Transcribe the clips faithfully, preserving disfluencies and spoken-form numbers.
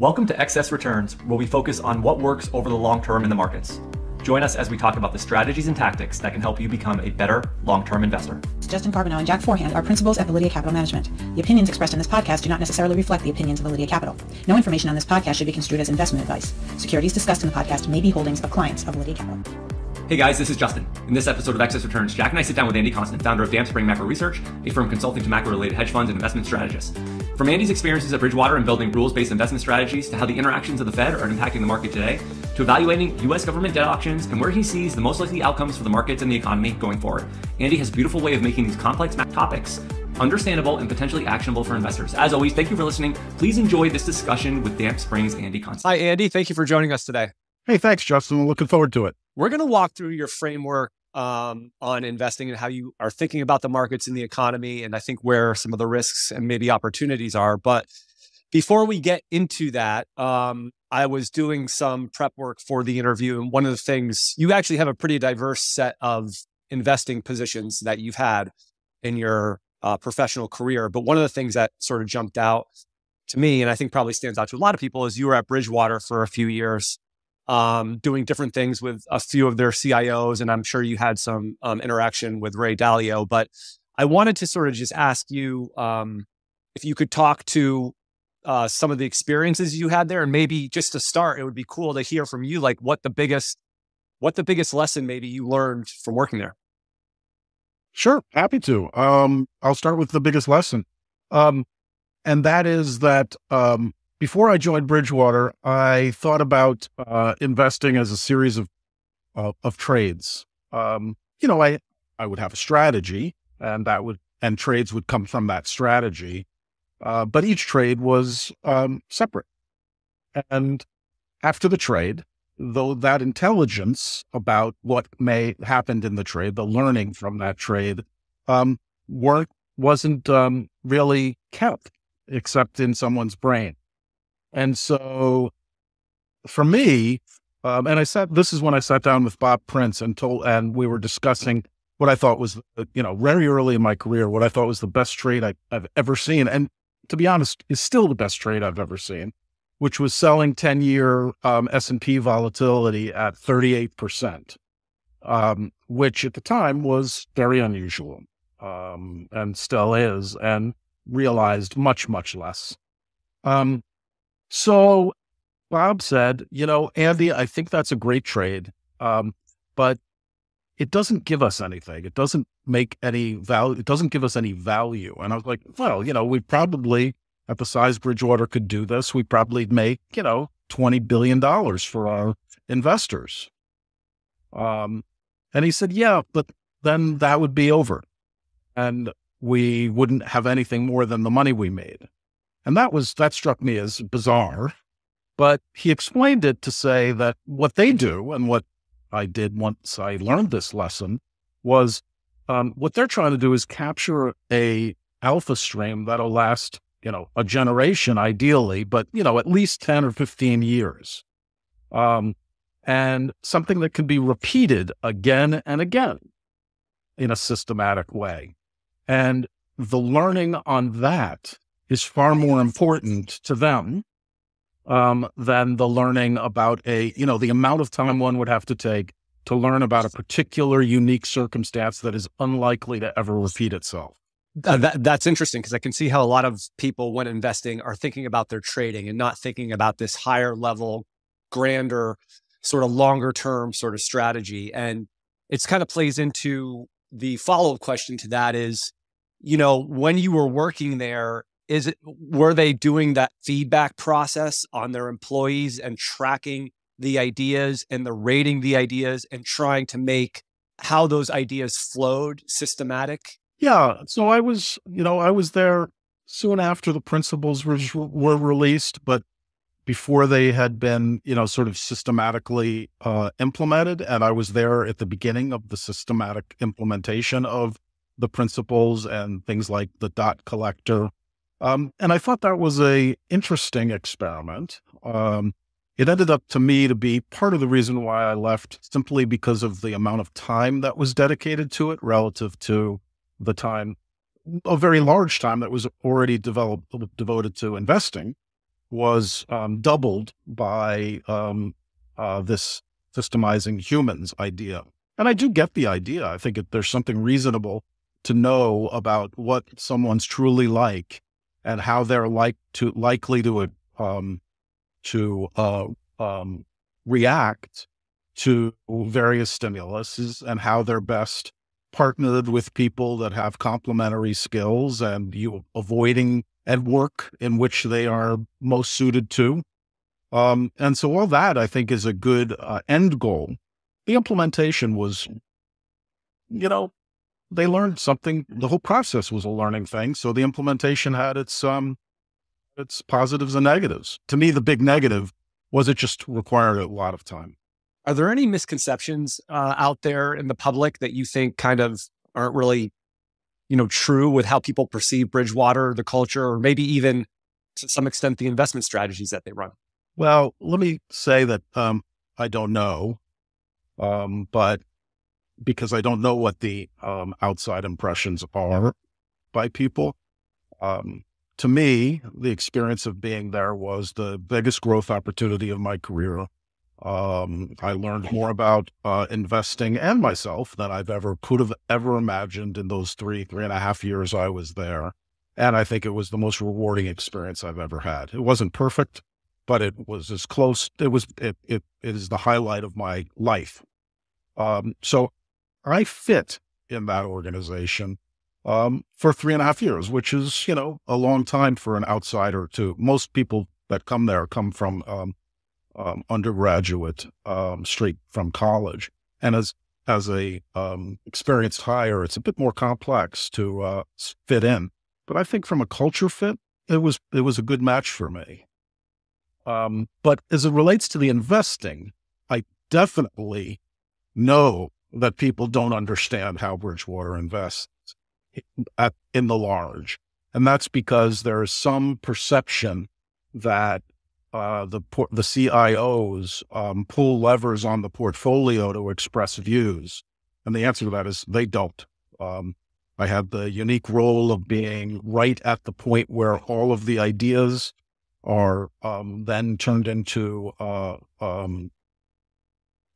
Welcome to Excess Returns, where we focus on what works over the long term in the markets. Join us as we talk about the strategies and tactics that can help you become a better long-term investor. Justin Carbonell and Jack Forehand are principals at Validia Capital Management. The opinions expressed in this podcast do not necessarily reflect the opinions of Validia Capital. No information on this podcast should be construed as investment advice. Securities discussed in the podcast may be holdings of clients of Validia Capital. Hey guys, this is Justin. In this episode of Excess Returns, Jack and I sit down with Andy Constant, founder of Damped Spring Macro Research, a firm consulting to macro-related hedge funds and investment strategists. From Andy's experiences at Bridgewater in building rules-based investment strategies to how the interactions of the Fed are impacting the market today, to evaluating U S government debt auctions and where he sees the most likely outcomes for the markets and the economy going forward. Andy has a beautiful way of making these complex topics understandable and potentially actionable for investors. As always, thank you for listening. Please enjoy this discussion with Damped Spring's Andy Constant. Hi, Andy. Thank you for joining us today. Hey, thanks, Justin. We're looking forward to it. We're going to walk through your framework um, on investing and how you are thinking about the markets and the economy, and I think where some of the risks and maybe opportunities are. But before we get into that, um, I was doing some prep work for the interview. And one of the things, you actually have a pretty diverse set of investing positions that you've had in your uh, professional career. But one of the things that sort of jumped out to me, and I think probably stands out to a lot of people, is you were at Bridgewater for a few years. Um, doing different things with a few of their C I Os. And I'm sure you had some um, interaction with Ray Dalio, but I wanted to sort of just ask you um, if you could talk to uh, some of the experiences you had there. And maybe just to start, it would be cool to hear from you, like what the biggest, what the biggest lesson maybe you learned from working there. Sure. Happy to. Um, I'll start with the biggest lesson. Um, and that is that, um, Before I joined Bridgewater, I thought about uh, investing as a series of uh, of trades. Um, you know, I I would have a strategy, and that would and trades would come from that strategy, uh, but each trade was um, separate. And after the trade, though, that intelligence about what may happened in the trade, the learning from that trade, um, weren't wasn't um, really kept except in someone's brain. And so for me, um, and I sat, this is when I sat down with Bob Prince and told, and we were discussing what I thought was, you know, very early in my career, what I thought was the best trade I, I've ever seen. And to be honest, is still the best trade I've ever seen, which was selling ten year um, S and P volatility at thirty-eight percent, um, which at the time was very unusual um, and still is, and realized much, much less. Um, So Bob said, you know, Andy, I think that's a great trade, um, but it doesn't give us anything. It doesn't make any value. It doesn't give us any value. And I was like, well, you know, we probably at the size Bridgewater could do this. We probably make, you know, twenty billion dollars for our investors. Um, and he said, yeah, but then that would be over and we wouldn't have anything more than the money we made. And that was, that struck me as bizarre, but he explained it to say that what they do and what I did once I learned this lesson was um, what they're trying to do is capture a alpha stream that'll last, you know, a generation ideally, but, you know, at least ten or fifteen years. Um, and something that can be repeated again and again in a systematic way. And the learning on that is far more important to them um, than the learning about a, you know, the amount of time one would have to take to learn about a particular unique circumstance that is unlikely to ever repeat itself. Uh, that, that's interesting because I can see how a lot of people when investing are thinking about their trading and not thinking about this higher level, grander, sort of longer term sort of strategy. And it's kind of plays into the follow-up question to that is, you know, when you were working there, Is it, were they doing that feedback process on their employees and tracking the ideas and the rating the ideas and trying to make how those ideas flowed systematic? Yeah. So I was, you know, I was there soon after the principles were, were released, but before they had been, you know, sort of systematically uh, implemented. And I was there at the beginning of the systematic implementation of the principles and things like the dot collector. Um, and I thought that was a interesting experiment. Um, it ended up to me to be part of the reason why I left simply because of the amount of time that was dedicated to it relative to the time, a very large time that was already developed, devoted to investing, was um, doubled by um, uh, this systemizing humans idea. And I do get the idea. I think if there's something reasonable to know about what someone's truly like and how they're like to likely to um, to uh, um, react to various stimuluses and how they're best partnered with people that have complementary skills and you avoiding at work in which they are most suited to. Um, and so all that, I think, is a good uh, end goal. The implementation was, you know, they learned something. The whole process was a learning thing. So the implementation had its, um, its positives and negatives. To me, the big negative was it just required a lot of time. Are there any misconceptions uh, out there in the public that you think kind of aren't really, you know, true with how people perceive Bridgewater, the culture, or maybe even to some extent, the investment strategies that they run? Well, let me say that um, I don't know. Um, but because I don't know what the, um, outside impressions are by people, um, to me, the experience of being there was the biggest growth opportunity of my career. Um, I learned more about, uh, investing and myself than I've ever could have ever imagined in those three, three and a half years I was there. And I think it was the most rewarding experience I've ever had. It wasn't perfect, but it was as close, it was, it, it, it is the highlight of my life. Um, so I fit in that organization, um, for three and a half years, which is, you know, a long time for an outsider to most people that come there come from, um, um, undergraduate, um, straight from college. And as, as a, um, experienced hire, it's a bit more complex to, uh, fit in, but I think from a culture fit, it was, it was a good match for me. Um, but as it relates to the investing, I definitely know that people don't understand how Bridgewater invests at, in the large. And that's because there is some perception that, uh, the, the C I Os, um, pull levers on the portfolio to express views. And the answer to that is they don't. Um, I had the unique role of being right at the point where all of the ideas are um, then turned into uh, um,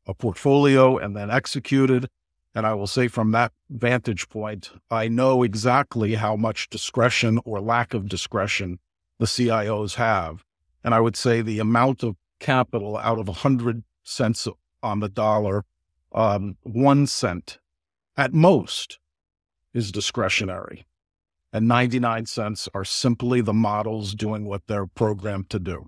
a portfolio and then executed. And I will say from that vantage point, I know exactly how much discretion or lack of discretion the C I Os have. And I would say the amount of capital out of one hundred cents on the dollar, um, one cent at most is discretionary. And ninety-nine cents are simply the models doing what they're programmed to do.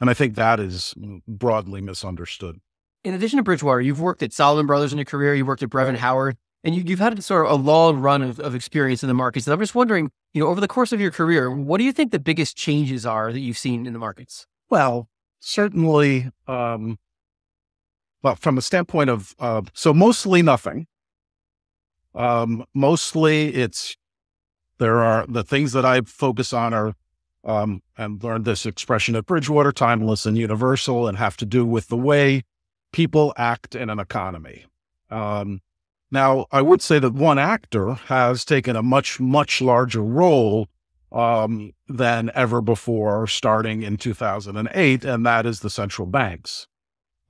And I think that is broadly misunderstood. In addition to Bridgewater, you've worked at Salomon Brothers in your career, you worked at Brevan Howard, and you, you've had sort of a long run of, of experience in the markets. And I'm just wondering, you know, over the course of your career, what do you think the biggest changes are that you've seen in the markets? Well, certainly, um, well, from a standpoint of, uh, so mostly nothing. Um, mostly it's, There are the things that I focus on are, um, and learned this expression at Bridgewater, timeless and universal, and have to do with the way people act in an economy. Um, now I would say that one actor has taken a much, much larger role, um, than ever before starting in two thousand eight. And that is the central banks.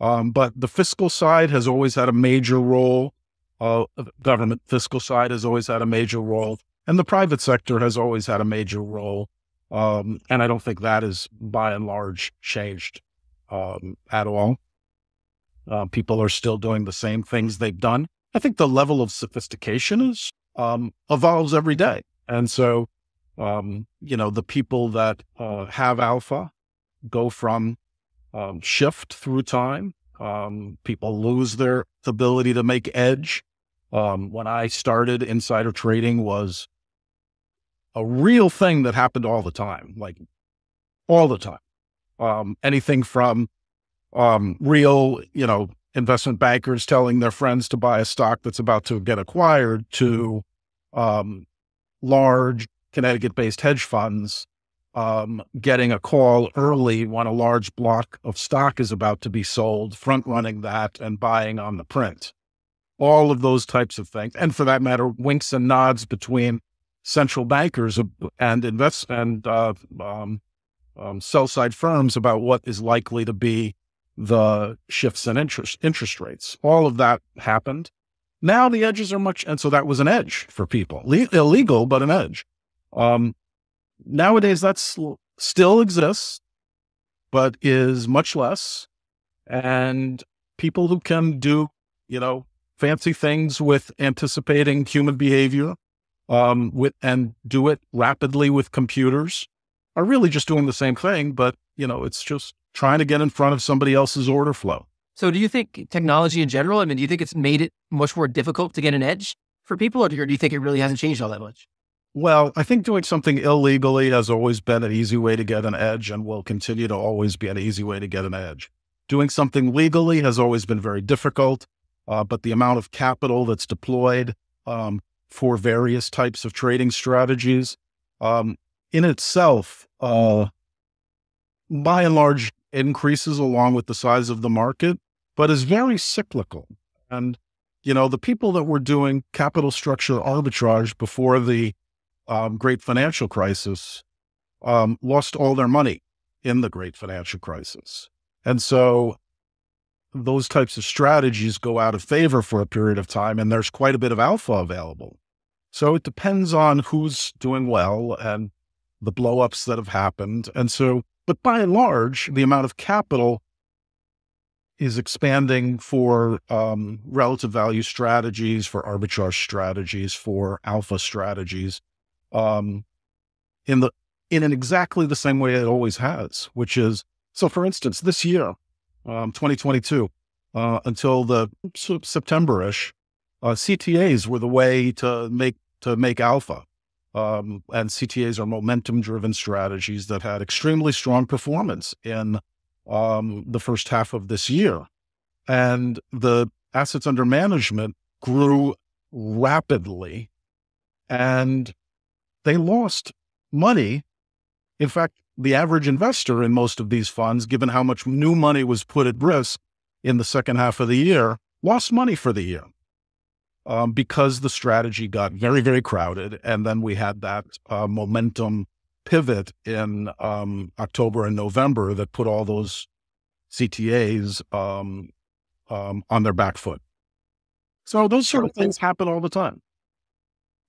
Um, but the fiscal side has always had a major role. Uh, government fiscal side has always had a major role. And the private sector has always had a major role. Um, and I don't think that is by and large changed, um, at all. Uh, people are still doing the same things they've done. I think the level of sophistication is, um, evolves every day. And so, um, you know, the people that, uh, have alpha go from, um, shift through time. Um, people lose their ability to make edge. Um, when I started, insider trading was a real thing that happened all the time, like all the time. Um, anything from, um, real, you know, investment bankers telling their friends to buy a stock that's about to get acquired to, um, large Connecticut based hedge funds, um, getting a call early when a large block of stock is about to be sold, front running that and buying on the print. All of those types of things. And for that matter, winks and nods between central bankers and invest and, uh, um, um, sell-side firms about what is likely to be the shifts in interest interest rates. All of that happened. Now the edges are much, and so that was an edge for people. Le- illegal, but an edge. Um, nowadays, that's still exists, but is much less. And people who can do, you know, fancy things with anticipating human behavior, um, with and do it rapidly with computers, are really just doing the same thing. But you know, it's just trying to get in front of somebody else's order flow. So, do you think technology in general? I mean, do you think it's made it much more difficult to get an edge for people, or do you think it really hasn't changed all that much? Well, I think doing something illegally has always been an easy way to get an edge, and will continue to always be an easy way to get an edge. Doing something legally has always been very difficult, uh, but the amount of capital that's deployed um, for various types of trading strategies um, in itself, uh, by and large, increases along with the size of the market, but is very cyclical. And, you know, the people that were doing capital structure arbitrage before the um, great financial crisis um, lost all their money in the great financial crisis. And so those types of strategies go out of favor for a period of time, and there's quite a bit of alpha available. So it depends on who's doing well and the blowups that have happened. And so, but by and large, the amount of capital is expanding for um, relative value strategies, for arbitrage strategies, for alpha strategies, um, in the in an exactly the same way it always has, which is, so for instance, this year, um, twenty twenty-two, uh, until the September-ish, uh, C T As were the way to make to make alpha. Um, and C T As are momentum-driven strategies that had extremely strong performance in um, the first half of this year. And the assets under management grew rapidly, and they lost money. In fact, the average investor in most of these funds, given how much new money was put at risk in the second half of the year, lost money for the year um, because the strategy got very, very crowded. And then we had that uh, momentum pivot in um, October and November that put all those C T As um, um, on their back foot. So those sort of things happen all the time.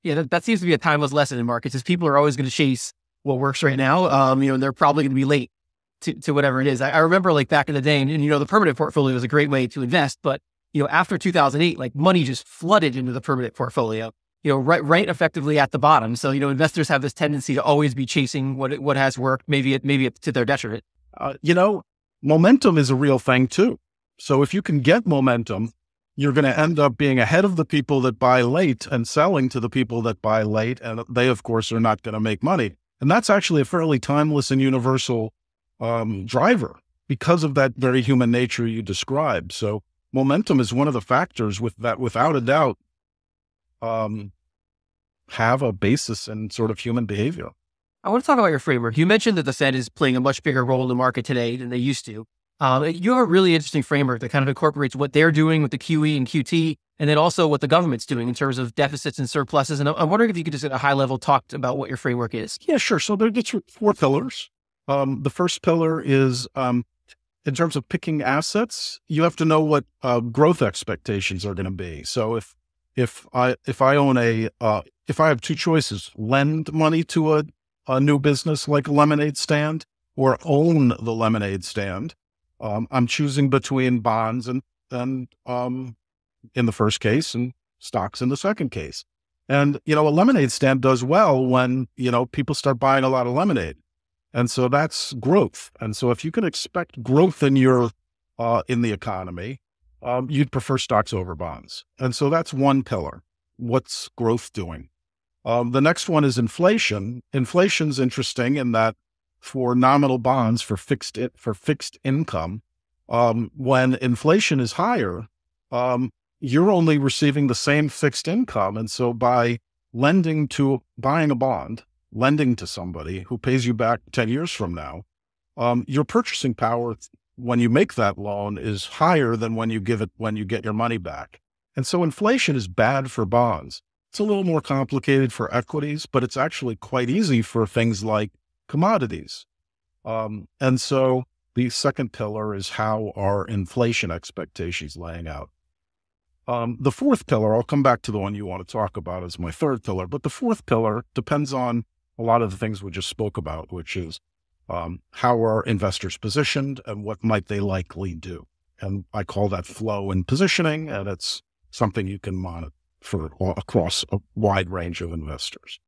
Yeah, that, that seems to be a timeless lesson in markets, is people are always going to chase what works right now. Um, you know, they're probably going to be late to, to whatever it is. I, I remember like back in the day, and, and you know, the permanent portfolio was a great way to invest, but you know, after two thousand eight, like money just flooded into the permanent portfolio, you know, right, right effectively at the bottom. So, you know, investors have this tendency to always be chasing what, what has worked, maybe it, maybe it to their detriment. Uh, you know, momentum is a real thing too. So if you can get momentum, you're going to end up being ahead of the people that buy late and selling to the people that buy late. And they of course are not going to make money. And that's actually a fairly timeless and universal um, driver because of that very human nature you described. So momentum is one of the factors with that, without a doubt, um, have a basis in sort of human behavior. I want to talk about your framework. You mentioned that the Fed is playing a much bigger role in the market today than they used to. Um, you have a really interesting framework that kind of incorporates what they're doing with the Q E and Q T, and then also what the government's doing in terms of deficits and surpluses. And I'm wondering if you could just at a high level talk about what your framework is. Yeah, sure. So there are four pillars. Um, the first pillar is um, in terms of picking assets, you have to know what uh, growth expectations are going to be. So if if I if I own a uh, if I have two choices, lend money to a, a new business like a lemonade stand, or own the lemonade stand, um, I'm choosing between bonds and and um, in the first case and stocks in the second case. And, you know, a lemonade stand does well when, you know, people start buying a lot of lemonade. And so that's growth. And so if you can expect growth in your, uh, in the economy, um, you'd prefer stocks over bonds. And so that's one pillar. What's growth doing? Um, the next one is inflation. Inflation's interesting in that for nominal bonds, for fixed, it for fixed income, um, when inflation is higher, um, you're only receiving the same fixed income. And so by lending to buying a bond, lending to somebody who pays you back ten years from now, um, your purchasing power when you make that loan is higher than when you give it, when you get your money back. And so inflation is bad for bonds. It's a little more complicated for equities, but it's actually quite easy for things like commodities. Um, and so the second pillar is how are inflation expectations laying out? Um, the fourth pillar, I'll come back to the one you want to talk about as my third pillar, but the fourth pillar depends on a lot of the things we just spoke about, which is um, how are investors positioned and what might they likely do? And I call that flow and positioning, and it's something you can monitor for across a wide range of investors.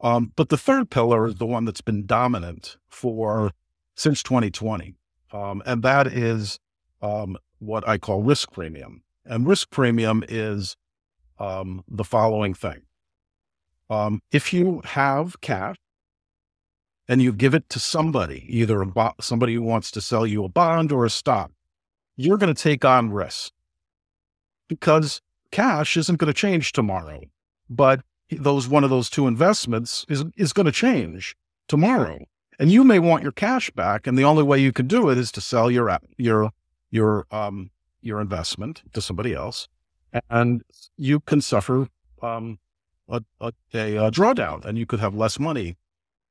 Um, but the third pillar is the one that's been dominant for since twenty twenty, um, and that is um, what I call risk premium. And risk premium is um, the following thing. Um, if you have cash and you give it to somebody, either a bo- somebody who wants to sell you a bond or a stock, you're going to take on risk because cash isn't going to change tomorrow. But those one of those two investments is, is going to change tomorrow. And you may want your cash back. And the only way you can do it is to sell your, your, your, um, your investment to somebody else, and you can suffer um, a, a, a drawdown, and you could have less money.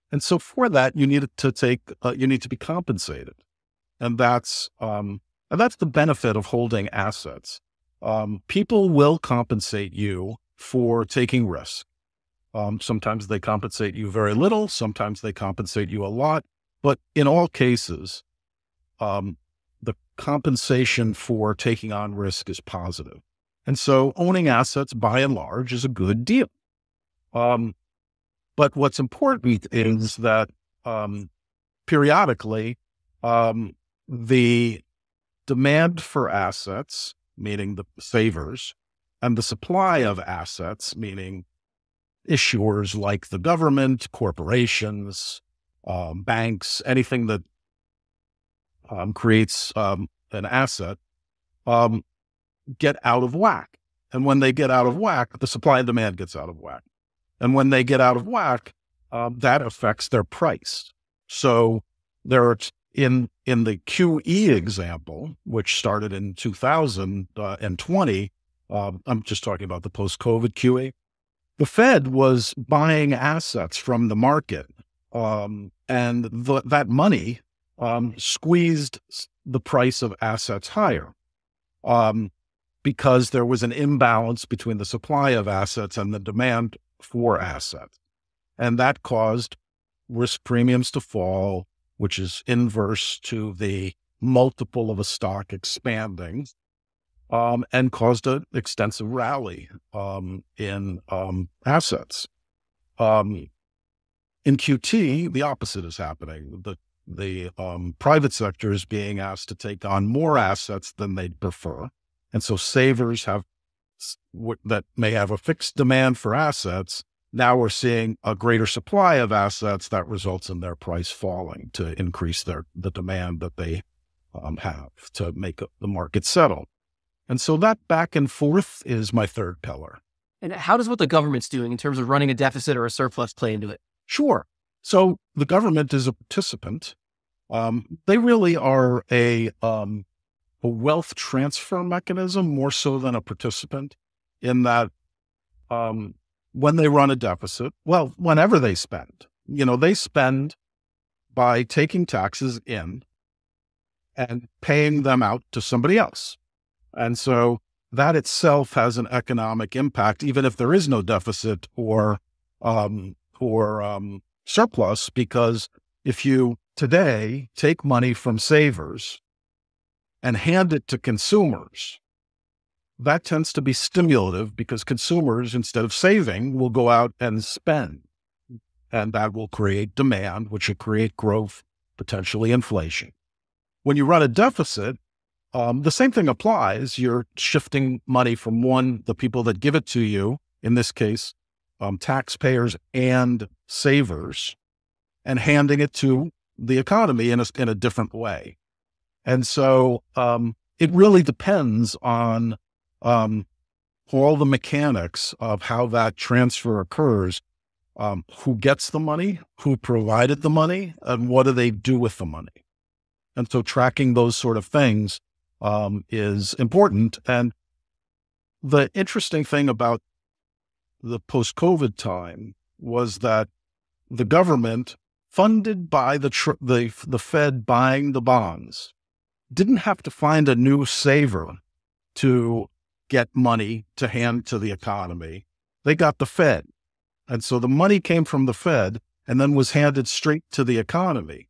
And so for that, you need to take, uh, you need to be compensated. And that's, um, and that's the benefit of holding assets. Um, people will compensate you for taking risk. Um, sometimes they compensate you very little. Sometimes they compensate you a lot, but in all cases, um, the compensation for taking on risk is positive. And so owning assets by and large is a good deal. Um, but what's important is that, um, periodically, um, the demand for assets, meaning the savers, and the supply of assets, meaning issuers like the government, corporations, um, banks, anything that Um, creates um, an asset, um, get out of whack. And when they get out of whack, the supply and demand gets out of whack. And when they get out of whack, um, that affects their price. So there are t- in in the Q E example, which started in two thousand twenty, uh, I'm just talking about the post-COVID Q E, the Fed was buying assets from the market, um, and th- that money Um, squeezed the price of assets higher um, because there was an imbalance between the supply of assets and the demand for assets. And that caused risk premiums to fall, which is inverse to the multiple of a stock expanding, um, and caused an extensive rally um, in um, assets. Um, in Q T, the opposite is happening. The The um, private sector is being asked to take on more assets than they'd prefer. And so savers have that may have a fixed demand for assets. Now we're seeing a greater supply of assets that results in their price falling to increase their the demand that they um, have to make the market settle. And so that back and forth is my third pillar. And how does what the government's doing in terms of running a deficit or a surplus play into it? Sure. So the government is a participant. Um, they really are a, um, a wealth transfer mechanism more so than a participant in that um, when they run a deficit, well, whenever they spend, you know, they spend by taking taxes in and paying them out to somebody else. And so that itself has an economic impact, even if there is no deficit or, um, or, um, surplus, because if you today take money from savers and hand it to consumers, that tends to be stimulative because consumers, instead of saving, will go out and spend. And that will create demand, which will create growth, potentially inflation. When you run a deficit, um, the same thing applies. You're shifting money from one, the people that give it to you, in this case, Um, taxpayers and savers, and handing it to the economy in a, in a different way. And so um, it really depends on um, all the mechanics of how that transfer occurs, um, who gets the money, who provided the money, and what do they do with the money. And so tracking those sort of things um, is important. And the interesting thing about the post-COVID time was that the government funded by the, tr the, the Fed buying the bonds, didn't have to find a new saver to get money to hand to the economy. They got the Fed. And so the money came from the Fed and then was handed straight to the economy.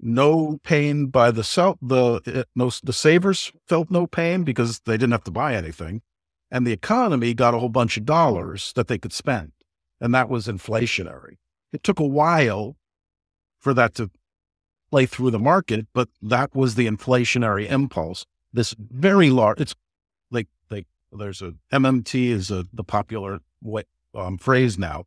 No pain by the self, the, it, no, the savers felt no pain because they didn't have to buy anything. And the economy got a whole bunch of dollars that they could spend. And that was inflationary. It took a while for that to play through the market, but that was the inflationary impulse. This very large, it's like, like there's a M M T is a, the popular way, um, phrase now,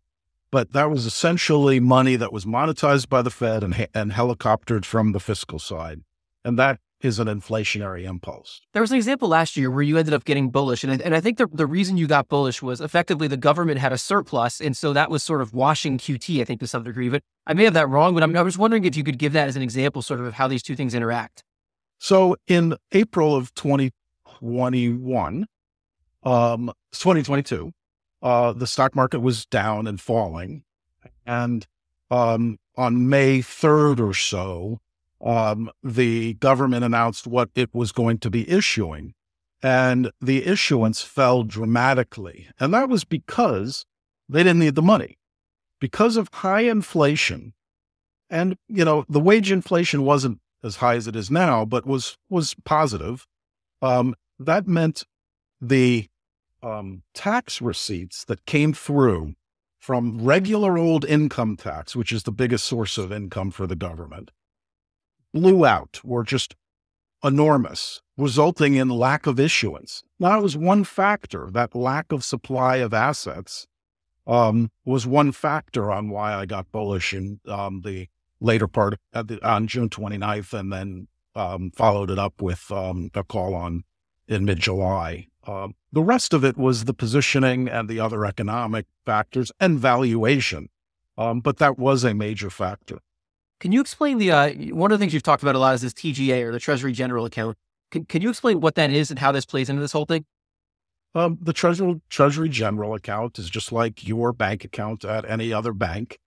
but that was essentially money that was monetized by the Fed and, and helicoptered from the fiscal side. And that is an inflationary impulse. There was an example last year where you ended up getting bullish. And I, and I think the, the reason you got bullish was effectively the government had a surplus. And so that was sort of washing Q T, I think, to some degree. But I may have that wrong, but I'm, I was wondering if you could give that as an example sort of of how these two things interact. So in April of twenty twenty-one, um, twenty twenty-two, uh, the stock market was down and falling. And um, on May third or so, Um, the government announced what it was going to be issuing, and the issuance fell dramatically. And that was because they didn't need the money. Because of high inflation, and, you know, the wage inflation wasn't as high as it is now, but was, was positive. Um, that meant the um, tax receipts that came through from regular old income tax, which is the biggest source of income for the government, blew out, were just enormous, resulting in lack of issuance. Now, it was one factor, that lack of supply of assets um, was one factor on why I got bullish in um, the later part of the, on June twenty-ninth, and then um, followed it up with um, a call on in mid-July. Um, the rest of it was the positioning and the other economic factors and valuation, um, but that was a major factor. Can you explain the, uh, one of the things you've talked about a lot is this T G A, or the Treasury General Account. Can, can you explain what that is and how this plays into this whole thing? Um, the Treasury, Treasury General Account is just like your bank account at any other bank.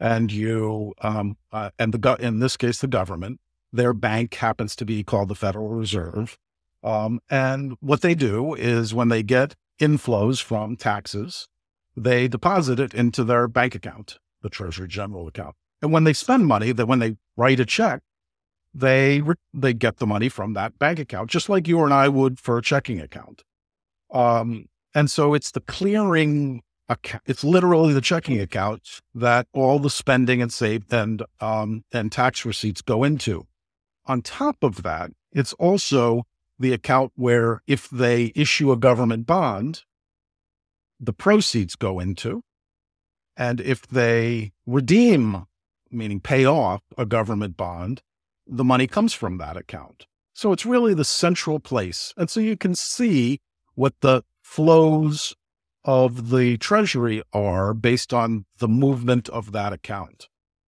And you, um, uh, and the, in this case, the government, their bank happens to be called the Federal Reserve. Um, and what they do is when they get inflows from taxes, they deposit it into their bank account, the Treasury General Account. And when they spend money, that when they write a check, they, they get the money from that bank account, just like you and I would for a checking account. Um, and so it's the clearing account, it's literally the checking account that all the spending and save and, um, and tax receipts go into. On top of that, it's also the account where if they issue a government bond, the proceeds go into, and if they redeem, meaning pay off, a government bond, the money comes from that account. So it's really the central place. And so you can see what the flows of the Treasury are based on the movement of that account.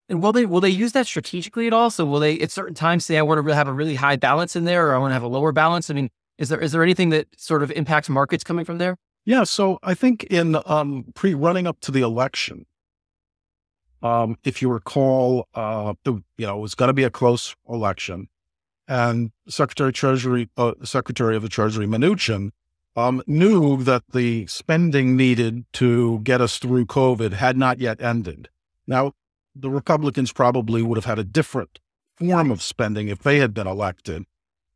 And will they, will they use that strategically at all? So will they at certain times say, I want to have a really high balance in there, or I want to have a lower balance? I mean, is there, is there anything that sort of impacts markets coming from there? Yeah. So I think in um, pre-running up to the election, Um, if you recall, uh, the, you know, it was going to be a close election, and Secretary Treasury, uh, Secretary of the Treasury Mnuchin, um, knew that the spending needed to get us through COVID had not yet ended. Now, the Republicans probably would have had a different form of spending if they had been elected,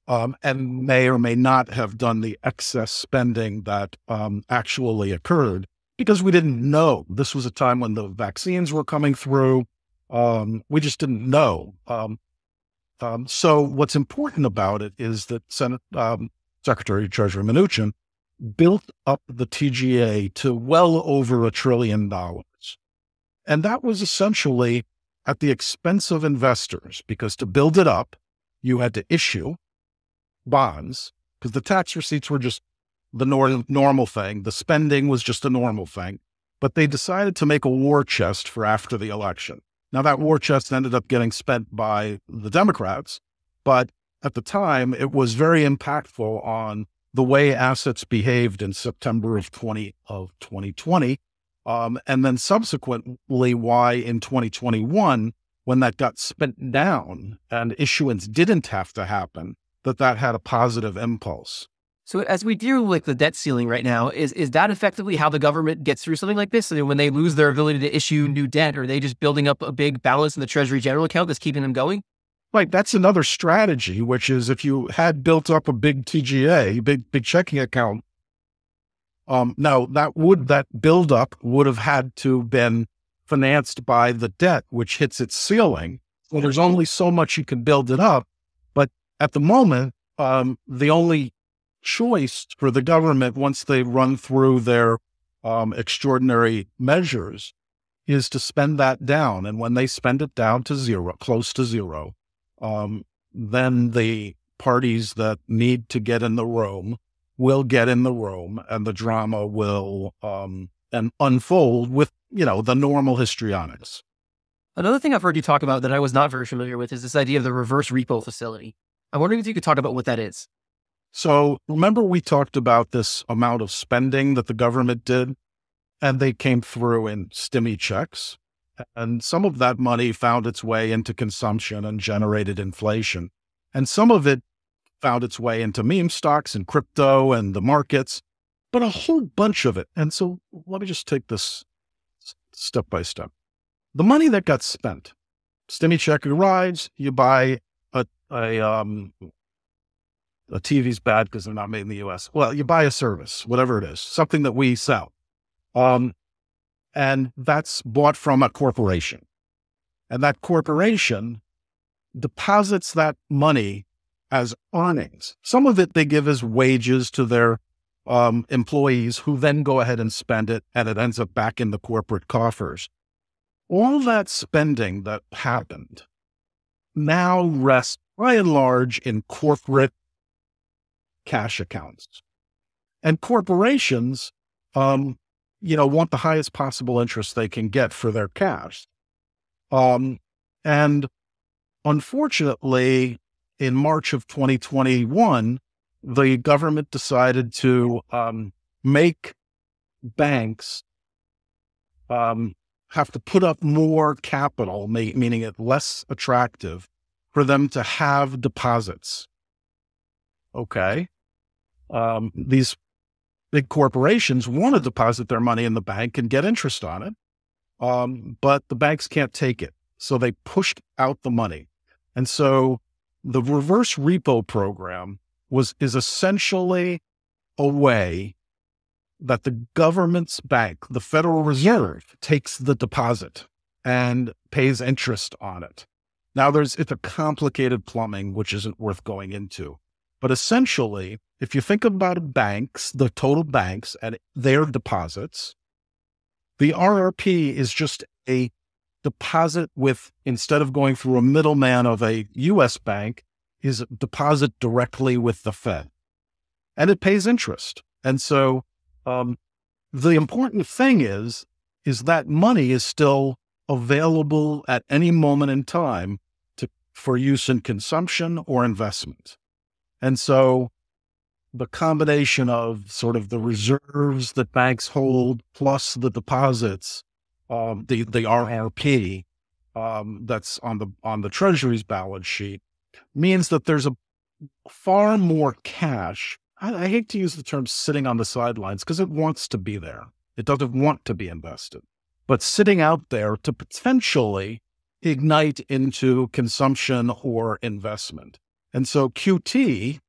um, and may or may not have done the excess spending that um, actually occurred, because we didn't know. This was a time when the vaccines were coming through. Um, we just didn't know. Um, um, so what's important about it is that Senate, um, Secretary of Treasury Mnuchin built up the T G A to well over a trillion dollars. And that was essentially at the expense of investors, because to build it up, you had to issue bonds, because the tax receipts were just the nor normal thing. The spending was just a normal thing, but they decided to make a war chest for after the election. Now, that war chest ended up getting spent by the Democrats, but at the time it was very impactful on the way assets behaved in September of twenty of twenty twenty. Um, and then subsequently why in twenty twenty-one, when that got spent down and issuance didn't have to happen, that that had a positive impulse. So as we deal with the debt ceiling right now, is, is that effectively how the government gets through something like this? And when they lose their ability to issue new debt, are they just building up a big balance in the Treasury General account that's keeping them going? Right. That's another strategy, which is if you had built up a big T G A, big, big checking account, um, now that would, that buildup would have had to been financed by the debt, which hits its ceiling. Well, there's only so much you can build it up. But at the moment, um, the only choice for the government once they run through their um, extraordinary measures is to spend that down. And when they spend it down to zero, close to zero, um, then the parties that need to get in the room will get in the room, and the drama will um, and unfold with, you know, the normal histrionics. Another thing I've heard you talk about that I was not very familiar with is this idea of the reverse repo facility. I'm wondering if you could talk about what that is. So remember we talked about this amount of spending that the government did, and they came through in stimmy checks, and some of that money found its way into consumption and generated inflation. And some of it found its way into meme stocks and crypto and the markets, but a whole bunch of it. And so let me just take this step by step. The money that got spent, stimmy check arrives, you buy a, a um, A T V's bad because they're not made in the U S. Well, you buy a service, whatever it is, something that we sell. Um, and that's bought from a corporation. And that corporation deposits that money as earnings. Some of it they give as wages to their um, employees, who then go ahead and spend it, and it ends up back in the corporate coffers. All that spending that happened now rests by and large in corporate cash accounts, and corporations, um, you know, want the highest possible interest they can get for their cash. Um, and unfortunately, in March of twenty twenty-one, the government decided to um, make banks um, have to put up more capital, ma- meaning it less attractive for them to have deposits. Okay. Um, these big corporations want to deposit their money in the bank and get interest on it, um, but the banks can't take it. So they pushed out the money. And so the reverse repo program was is essentially a way that the government's bank, the Federal Reserve, takes the deposit and pays interest on it. Now, there's it's a complicated plumbing, which isn't worth going into. But essentially, if you think about banks, the total banks and their deposits, the R R P is just a deposit with, instead of going through a middleman of a U S bank, is a deposit directly with the Fed. And it pays interest. And so um, the important thing is, is that money is still available at any moment in time to, for use in consumption or investment. And so the combination of sort of the reserves that banks hold plus the deposits, um, the, the R R P um, that's on the, on the Treasury's balance sheet, means that there's a far more cash. I, I hate to use the term sitting on the sidelines because it wants to be there. It doesn't want to be invested, but sitting out there to potentially ignite into consumption or investment. And so Q T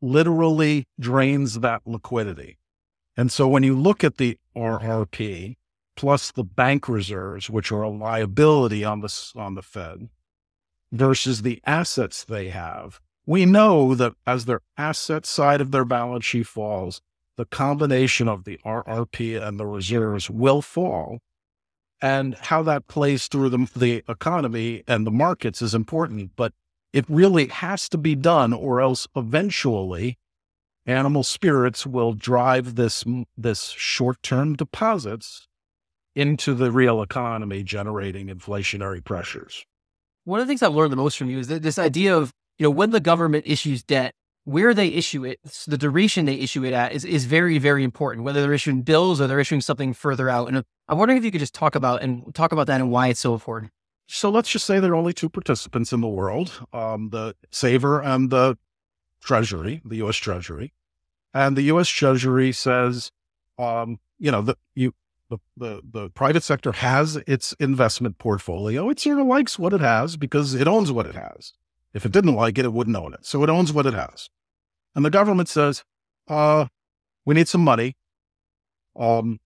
literally drains that liquidity. And so when you look at the R R P plus the bank reserves, which are a liability on the, on the Fed versus the assets they have, we know that as their asset side of their balance sheet falls, the combination of the R R P and the reserves will fall. And how that plays through the, the economy and the markets is important, but it really has to be done, or else eventually animal spirits will drive this, this short-term deposits into the real economy, generating inflationary pressures. One of the things I've learned the most from you is that this idea of, you know, when the government issues debt, where they issue it, so the duration they issue it at is, is very, very important, whether they're issuing bills or they're issuing something further out. And I'm wondering if you could just talk about and talk about that and why it's so important. So let's just say there are only two participants in the world, um, the saver and the Treasury, the U S Treasury. And the U S Treasury says, um, you know, the, you, the, the, the private sector has its investment portfolio. It sort of likes what it has because it owns what it has. If it didn't like it, it wouldn't own it. So it owns what it has. And the government says, uh, we need some money. Um,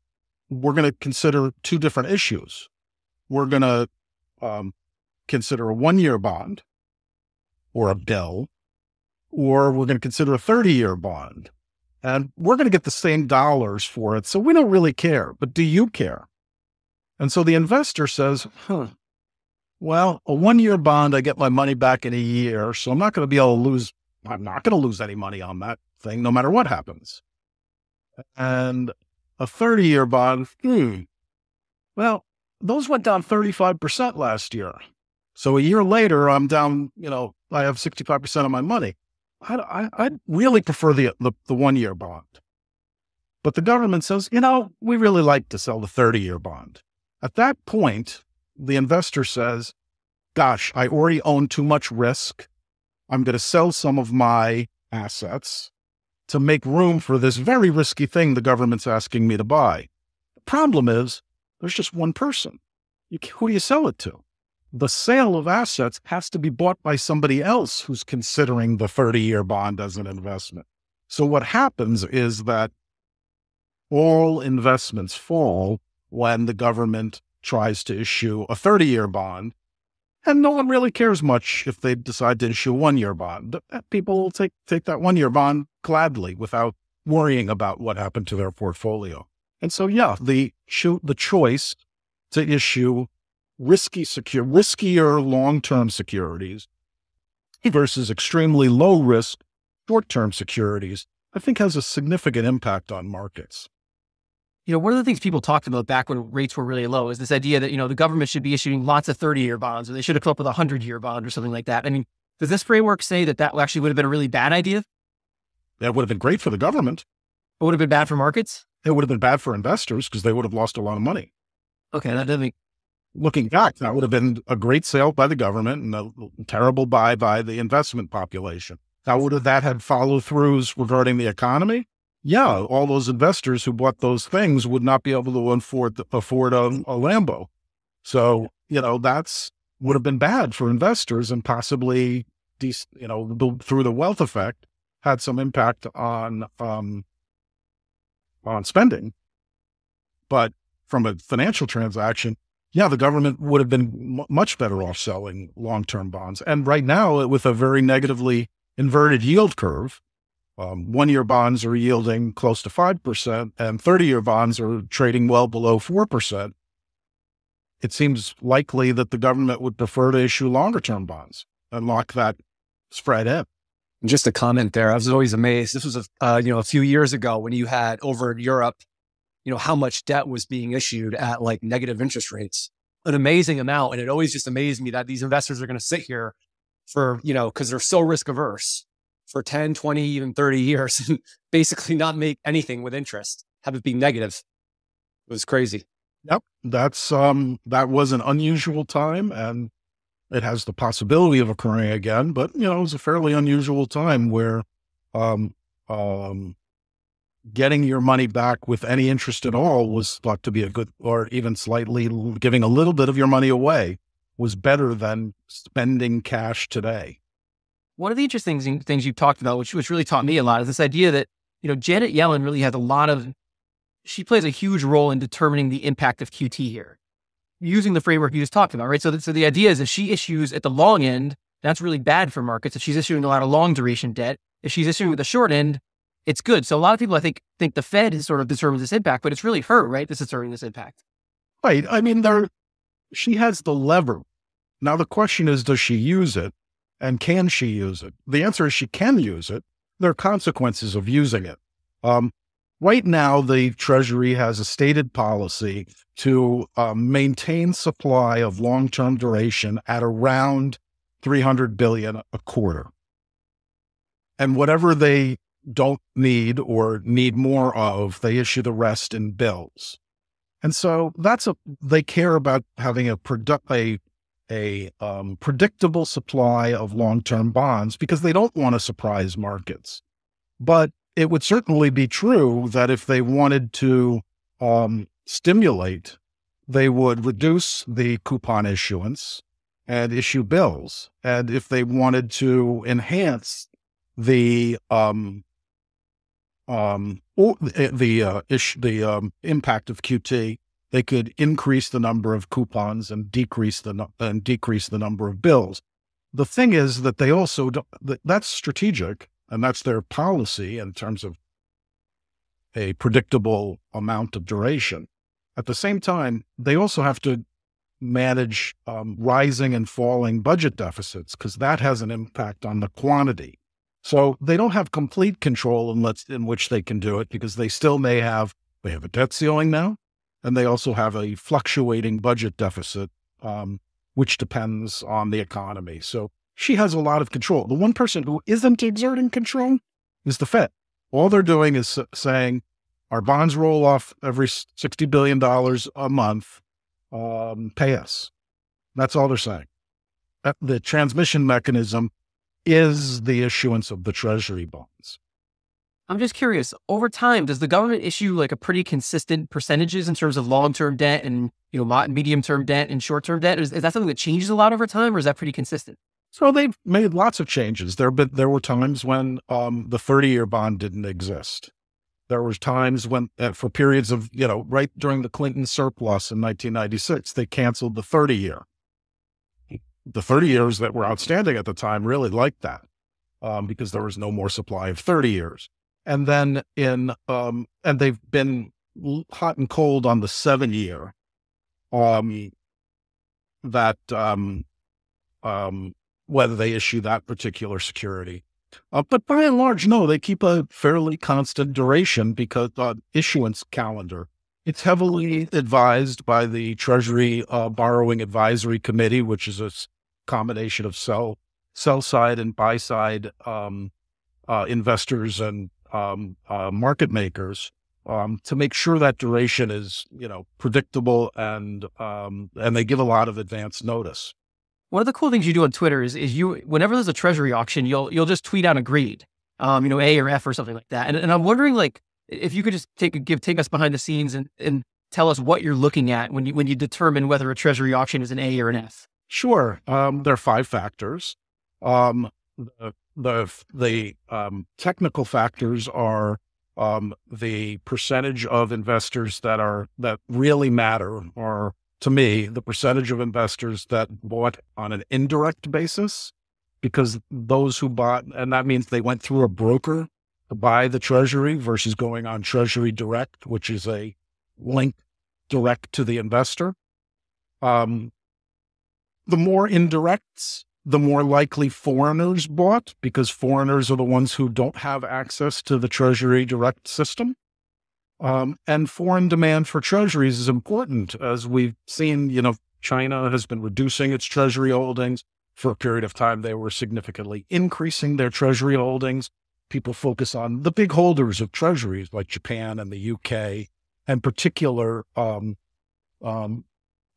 we're going to consider two different issues. We're going to um, consider a one-year bond or a bill, or we're going to consider a thirty-year bond, and we're going to get the same dollars for it. So we don't really care, but do you care? And so the investor says, huh, well, a one-year bond, I get my money back in a year. So I'm not going to be able to lose. I'm not going to lose any money on that thing, no matter what happens. And a thirty-year bond, hmm, well, those went down thirty-five percent last year. So a year later, I'm down, you know, I have sixty-five percent of my money. I, I, I really prefer the, the, the one-year bond. But the government says, you know, we really like to sell the thirty-year bond. At that point, the investor says, gosh, I already own too much risk. I'm going to sell some of my assets to make room for this very risky thing the government's asking me to buy. The problem is there's just one person. You, who do you sell it to? The sale of assets has to be bought by somebody else who's considering the thirty-year bond as an investment. So what happens is that all investments fall when the government tries to issue a thirty-year bond, and no one really cares much if they decide to issue a one-year bond. People will take, take that one-year bond gladly without worrying about what happened to their portfolio. And so, yeah, the, cho the choice to issue risky secure, riskier long-term securities versus extremely low-risk short-term securities, I think has a significant impact on markets. You know, one of the things people talked about back when rates were really low is this idea that, you know, the government should be issuing lots of thirty-year bonds, or they should have come up with a hundred-year bond or something like that. I mean, does this framework say that that actually would have been a really bad idea? That would have been great for the government. It would have been bad for markets? It would have been bad for investors because they would have lost a lot of money. Okay, that doesn't make... Looking back, that would have been a great sale by the government and a terrible buy by the investment population. Now, would have that had follow-throughs regarding the economy? Yeah, all those investors who bought those things would not be able to afford, afford a, a Lambo. So, you know, that's would have been bad for investors and possibly, de you know, the, through the wealth effect, had some impact on, um, on spending. But from a financial transaction, yeah, the government would have been m much better off selling long-term bonds. And right now, with a very negatively inverted yield curve, Um, one-year bonds are yielding close to five percent and thirty-year bonds are trading well below four percent. It seems likely that the government would prefer to issue longer-term bonds and lock that spread in. Just a comment there. I was always amazed. This was, a, uh, you know, a few years ago when you had over in Europe, you know, how much debt was being issued at like negative interest rates, an amazing amount. And it always just amazed me that these investors are going to sit here for, you know, because they're so risk averse, for ten, twenty, even thirty years, and basically not make anything with interest, have it be negative. It was crazy. Yep. That's, um, that was an unusual time, and it has the possibility of occurring again, but you know, it was a fairly unusual time where, um, um, getting your money back with any interest at all was thought to be a good, or even slightly giving a little bit of your money away was better than spending cash today. One of the interesting things you've talked about, which, which really taught me a lot, is this idea that, you know, Janet Yellen really has a lot of, she plays a huge role in determining the impact of Q T here, using the framework you just talked about, right? So, that, so the idea is if she issues at the long end, that's really bad for markets. If she's issuing a lot of long duration debt, if she's issuing with the short end, it's good. So a lot of people, I think, think the Fed has sort of determined this impact, but it's really her, right, that's determining this impact. Right. I mean, there, she has the lever. Now, the question is, does she use it? And can she use it? The answer is she can use it. There are consequences of using it. Um, right now, the Treasury has a stated policy to um, maintain supply of long-term duration at around three hundred billion dollars a quarter. And whatever they don't need or need more of, they issue the rest in bills. And so that's a, they care about having a, produ a a um, predictable supply of long-term bonds because they don't want to surprise markets. But it would certainly be true that if they wanted to um, stimulate, they would reduce the coupon issuance and issue bills. And if they wanted to enhance the um, um, or the uh, ish, the um, impact of Q T, they could increase the number of coupons and decrease the and decrease the number of bills. The thing is that they also don't, that's strategic, and that's their policy in terms of a predictable amount of duration. At the same time, they also have to manage um, rising and falling budget deficits, because that has an impact on the quantity. So they don't have complete control in, let's, in which they can do it, because they still may have, they have a debt ceiling now, and they also have a fluctuating budget deficit, um, which depends on the economy. So she has a lot of control. The one person who isn't exerting control is the Fed. All they're doing is saying, our bonds roll off every sixty billion dollars a month, um, pay us. That's all they're saying. The transmission mechanism is the issuance of the Treasury bonds. I'm just curious, over time, does the government issue like a pretty consistent percentages in terms of long-term debt and, you know, medium-term debt and short-term debt? Is, is that something that changes a lot over time, or is that pretty consistent? So they've made lots of changes. There, but there were times when um, the thirty-year bond didn't exist. There were times when, uh, for periods of, you know, right during the Clinton surplus in nineteen ninety-six, they canceled the thirty-year. The thirty years that were outstanding at the time really liked that um, because there was no more supply of thirty years. And then in, um, and they've been hot and cold on the seven year, um, that, um, um, whether they issue that particular security. Uh, but by and large, no, they keep a fairly constant duration because uh, issuance calendar. It's heavily advised by the Treasury uh, Borrowing Advisory Committee, which is a combination of sell, sell side and buy side, um, uh, investors and, Um, uh, market makers um, to make sure that duration is, you know, predictable and um, and they give a lot of advance notice. One of the cool things you do on Twitter is is you whenever there's a Treasury auction, you'll you'll just tweet out a grade, um, you know, A or F or something like that. And, and I'm wondering, like, if you could just take give take us behind the scenes and and tell us what you're looking at when you when you determine whether a Treasury auction is an A or an F. Sure, um, there are five factors. Um, the, The, the um, technical factors are um, the percentage of investors that are, that really matter, or to me, the percentage of investors that bought on an indirect basis, because those who bought, and that means they went through a broker to buy the Treasury versus going on Treasury Direct, which is a link direct to the investor. Um, the more indirects, the more likely foreigners bought, because foreigners are the ones who don't have access to the Treasury Direct system. Um, and foreign demand for Treasuries is important. As we've seen, you know, China has been reducing its Treasury holdings. For a period of time, they were significantly increasing their Treasury holdings. People focus on the big holders of Treasuries like Japan and the U K, and particular um, um,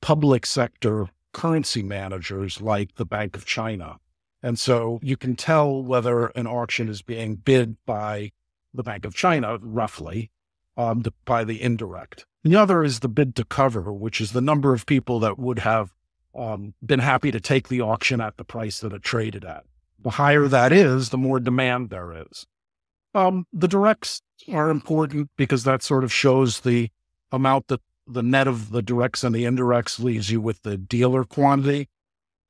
public sector currency managers like the Bank of China. And so you can tell whether an auction is being bid by the Bank of China, roughly, um, the, by the indirect. The other is the bid to cover, which is the number of people that would have um, been happy to take the auction at the price that it traded at. The higher that is, the more demand there is. Um, the directs are important because that sort of shows the amount that the net of the directs and the indirects leaves you with the dealer quantity.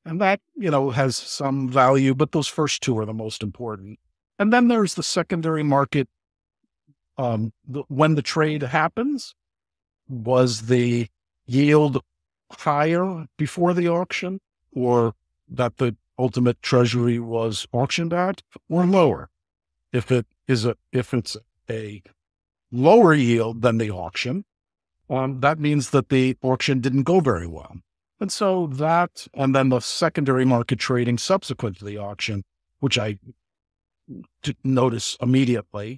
And that, you know, has some value, but those first two are the most important. And then there's the secondary market. Um, the, when the trade happens, was the yield higher before the auction, or that the ultimate Treasury was auctioned at, or lower? If it is a, if it's a lower yield than the auction, Um, that means that the auction didn't go very well. And so that, and then the secondary market trading subsequent to the auction, which I didn't notice immediately,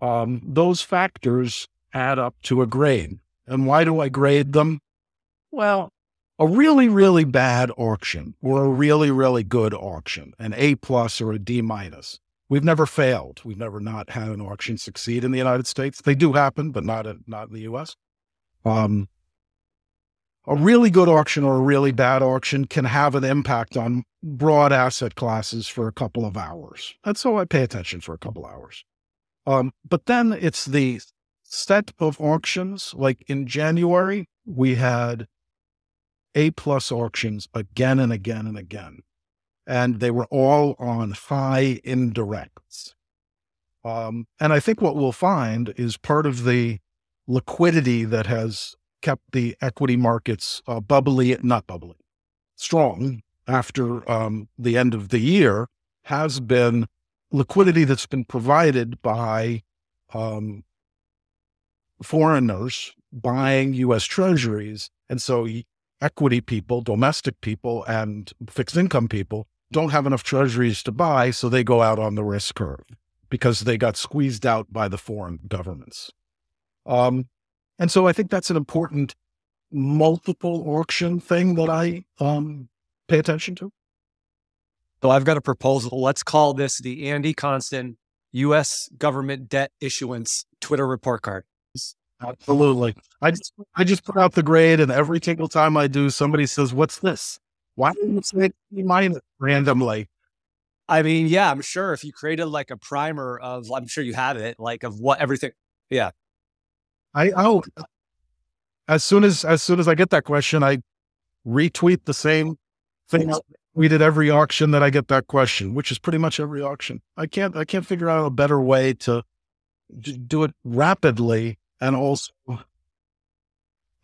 um, those factors add up to a grade. And why do I grade them? Well, a really, really bad auction or a really, really good auction, an A plus or a D minus. We've never failed. We've never not had an auction succeed in the United States. They do happen, but not, a, not in the U S. Um, a really good auction or a really bad auction can have an impact on broad asset classes for a couple of hours. That's how I pay attention for a couple hours. Um, but then it's the set of auctions. Like in January, we had A plus auctions again and again and again. And they were all on high indirects. Um, and I think what we'll find is part of the liquidity that has kept the equity markets uh, bubbly, not bubbly, strong after um, the end of the year has been liquidity that's been provided by um, foreigners buying U S treasuries. And so equity people, domestic people, and fixed income people don't have enough treasuries to buy, so they go out on the risk curve because they got squeezed out by the foreign governments. Um, and so I think that's an important multiple auction thing that I um, pay attention to. So I've got a proposal. Let's call this the Andy Constant U S government debt issuance Twitter report card. Absolutely. I just, I just put out the grade, and every single time I do, somebody says, what's this? Why didn't you say D minus randomly? I mean, yeah, I'm sure if you created like a primer of, I'm sure you have it, like of what everything. Yeah. I, oh, as soon as, as soon as I get that question, I retweet the same thing we did every auction that I get that question, which is pretty much every auction. I can't, I can't figure out a better way to do it rapidly and also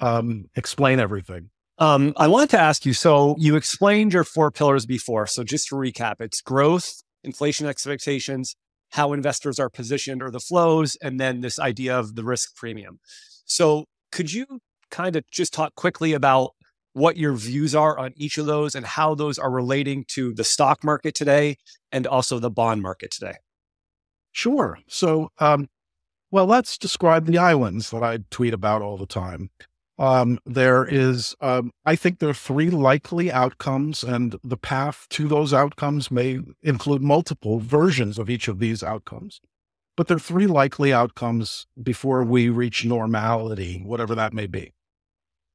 um, explain everything. Um, I wanted to ask you, so you explained your four pillars before. So just to recap, it's growth, inflation expectations, how investors are positioned or the flows, and then this idea of the risk premium. So could you kind of just talk quickly about what your views are on each of those and how those are relating to the stock market today and also the bond market today? Sure. So, um, well, let's describe the islands that I tweet about all the time. Um, there is, um, I think there are three likely outcomes, and the path to those outcomes may include multiple versions of each of these outcomes. But there are three likely outcomes before we reach normality, whatever that may be.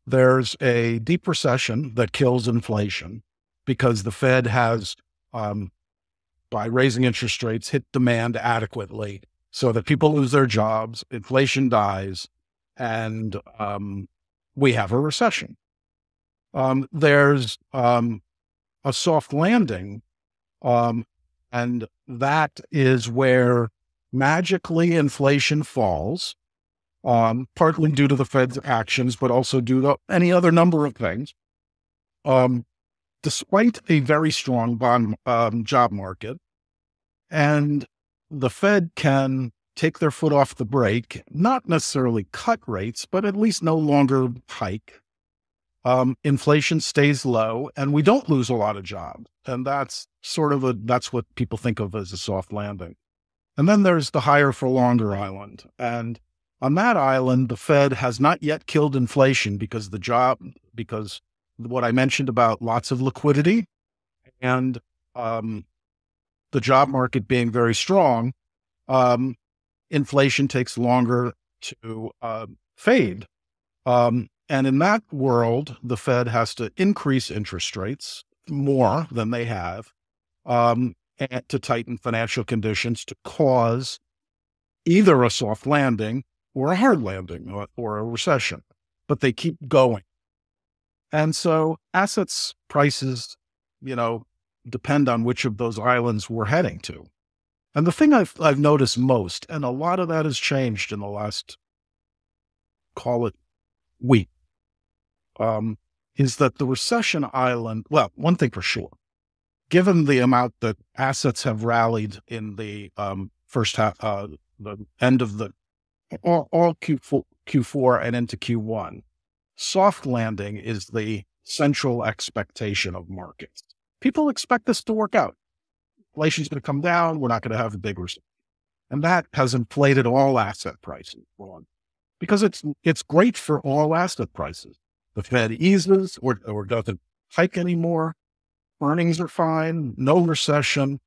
There's a deep recession that kills inflation because the Fed has, um, by raising interest rates, hit demand adequately, so that people lose their jobs, inflation dies, and um, we have a recession. Um, there's um, a soft landing, um, and that is where magically inflation falls, um, partly due to the Fed's actions, but also due to any other number of things. Um, despite a very strong bond um, job market, and the Fed can take their foot off the brake, not necessarily cut rates, but at least no longer hike. Um, inflation stays low, and we don't lose a lot of jobs. And that's sort of a, that's what people think of as a soft landing. And then there's the higher for longer island. And on that island, the Fed has not yet killed inflation because the job, because what I mentioned about lots of liquidity and, um, the job market being very strong, um, inflation takes longer to uh, fade. Um, and in that world, the Fed has to increase interest rates more than they have um, and to tighten financial conditions to cause either a soft landing or a hard landing or, or a recession. But they keep going. And so assets, prices, you know, depend on which of those islands we're heading to. And the thing I've, I've noticed most, and a lot of that has changed in the last, call it, week, um, is that the recession island, well, one thing for sure, given the amount that assets have rallied in the um, first half, uh, the end of the, all, all Q four, Q four and into Q one, soft landing is the central expectation of markets. People expect this to work out. Inflation's going to come down. We're not going to have a big recession. And that has inflated all asset prices, because it's, it's great for all asset prices. the Fed eases or, or doesn't hike anymore, earnings are fine, no recession,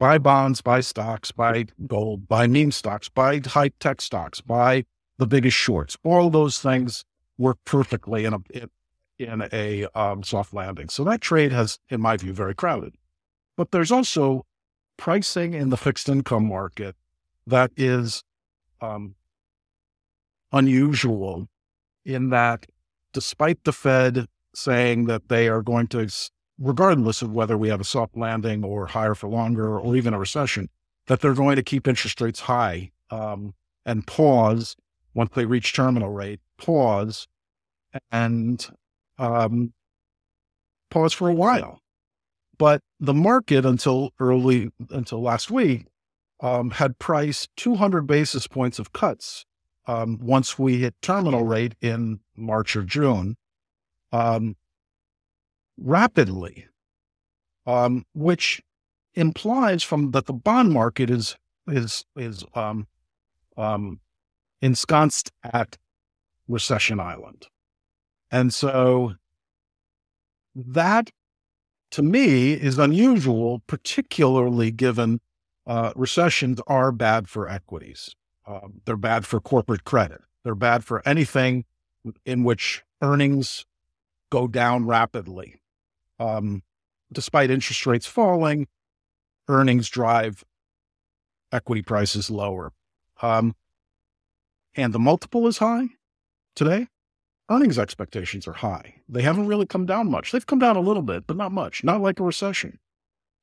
buy bonds, buy stocks, buy gold, buy meme stocks, buy high tech stocks, buy the biggest shorts. All those things work perfectly in a, in, in a um, soft landing. So that trade has, in my view, very crowded. But there's also pricing in the fixed income market that is um, unusual in that despite the Fed saying that they are going to, regardless of whether we have a soft landing or higher for longer or even a recession, that they're going to keep interest rates high um, and pause once they reach terminal rate, pause and um, pause for a while. But the market until early, until last week, um, had priced two hundred basis points of cuts um, once we hit terminal rate in March or June um, rapidly, um, which implies from that the bond market is is is um, um, ensconced at Recession Island. And so that, to me, is unusual, particularly given uh, recessions are bad for equities. Um, they're bad for corporate credit. They're bad for anything in which earnings go down rapidly. Um, despite interest rates falling, earnings drive equity prices lower. Um, and the multiple is high today. Earnings expectations are high. They haven't really come down much. They've come down a little bit, but not much, not like a recession.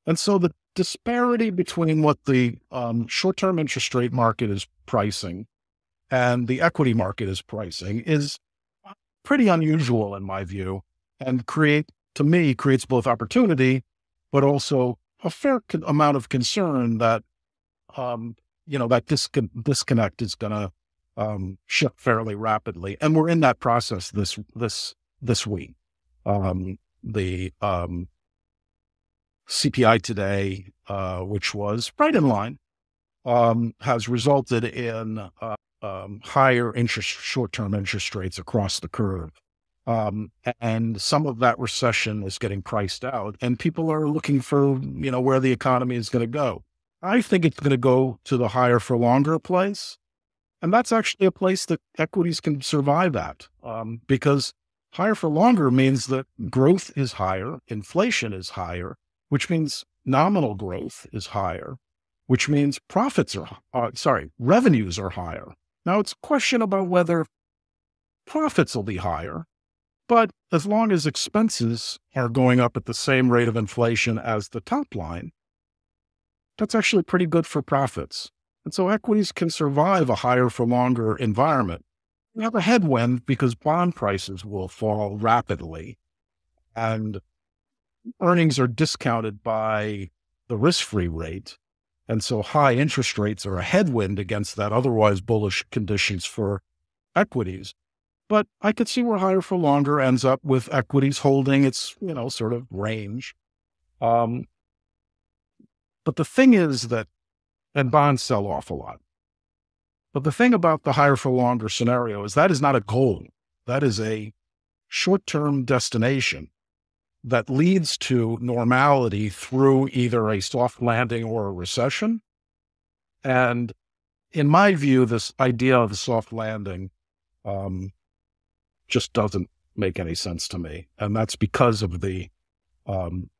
And so the disparity between what the um, short-term interest rate market is pricing and the equity market is pricing is pretty unusual in my view, and create, to me, creates both opportunity, but also a fair con- amount of concern that, um, you know, that dis- disconnect is going to Um, shift fairly rapidly, and we're in that process this this this week. Um, the um, C P I today, uh, which was right in line, um, has resulted in uh, um, higher interest, short-term interest rates across the curve, um, and some of that recession is getting priced out, and people are looking for you know where the economy is going to go. I think it's going to go to the higher for longer place. And that's actually a place that equities can survive at, um, because higher for longer means that growth is higher, inflation is higher, which means nominal growth is higher, which means profits are, uh, sorry, revenues are higher. Now it's a question about whether profits will be higher, but as long as expenses are going up at the same rate of inflation as the top line, that's actually pretty good for profits. And so equities can survive a higher for longer environment. We have a headwind because bond prices will fall rapidly and earnings are discounted by the risk-free rate. And so high interest rates are a headwind against that otherwise bullish conditions for equities. But I could see where higher for longer ends up with equities holding its, you know, sort of range. Um, but the thing is that and bonds sell off a lot. But the thing about the higher for longer scenario is that is not a goal. That is a short-term destination that leads to normality through either a soft landing or a recession. And in my view, this idea of a soft landing um, just doesn't make any sense to me. And that's because of the um,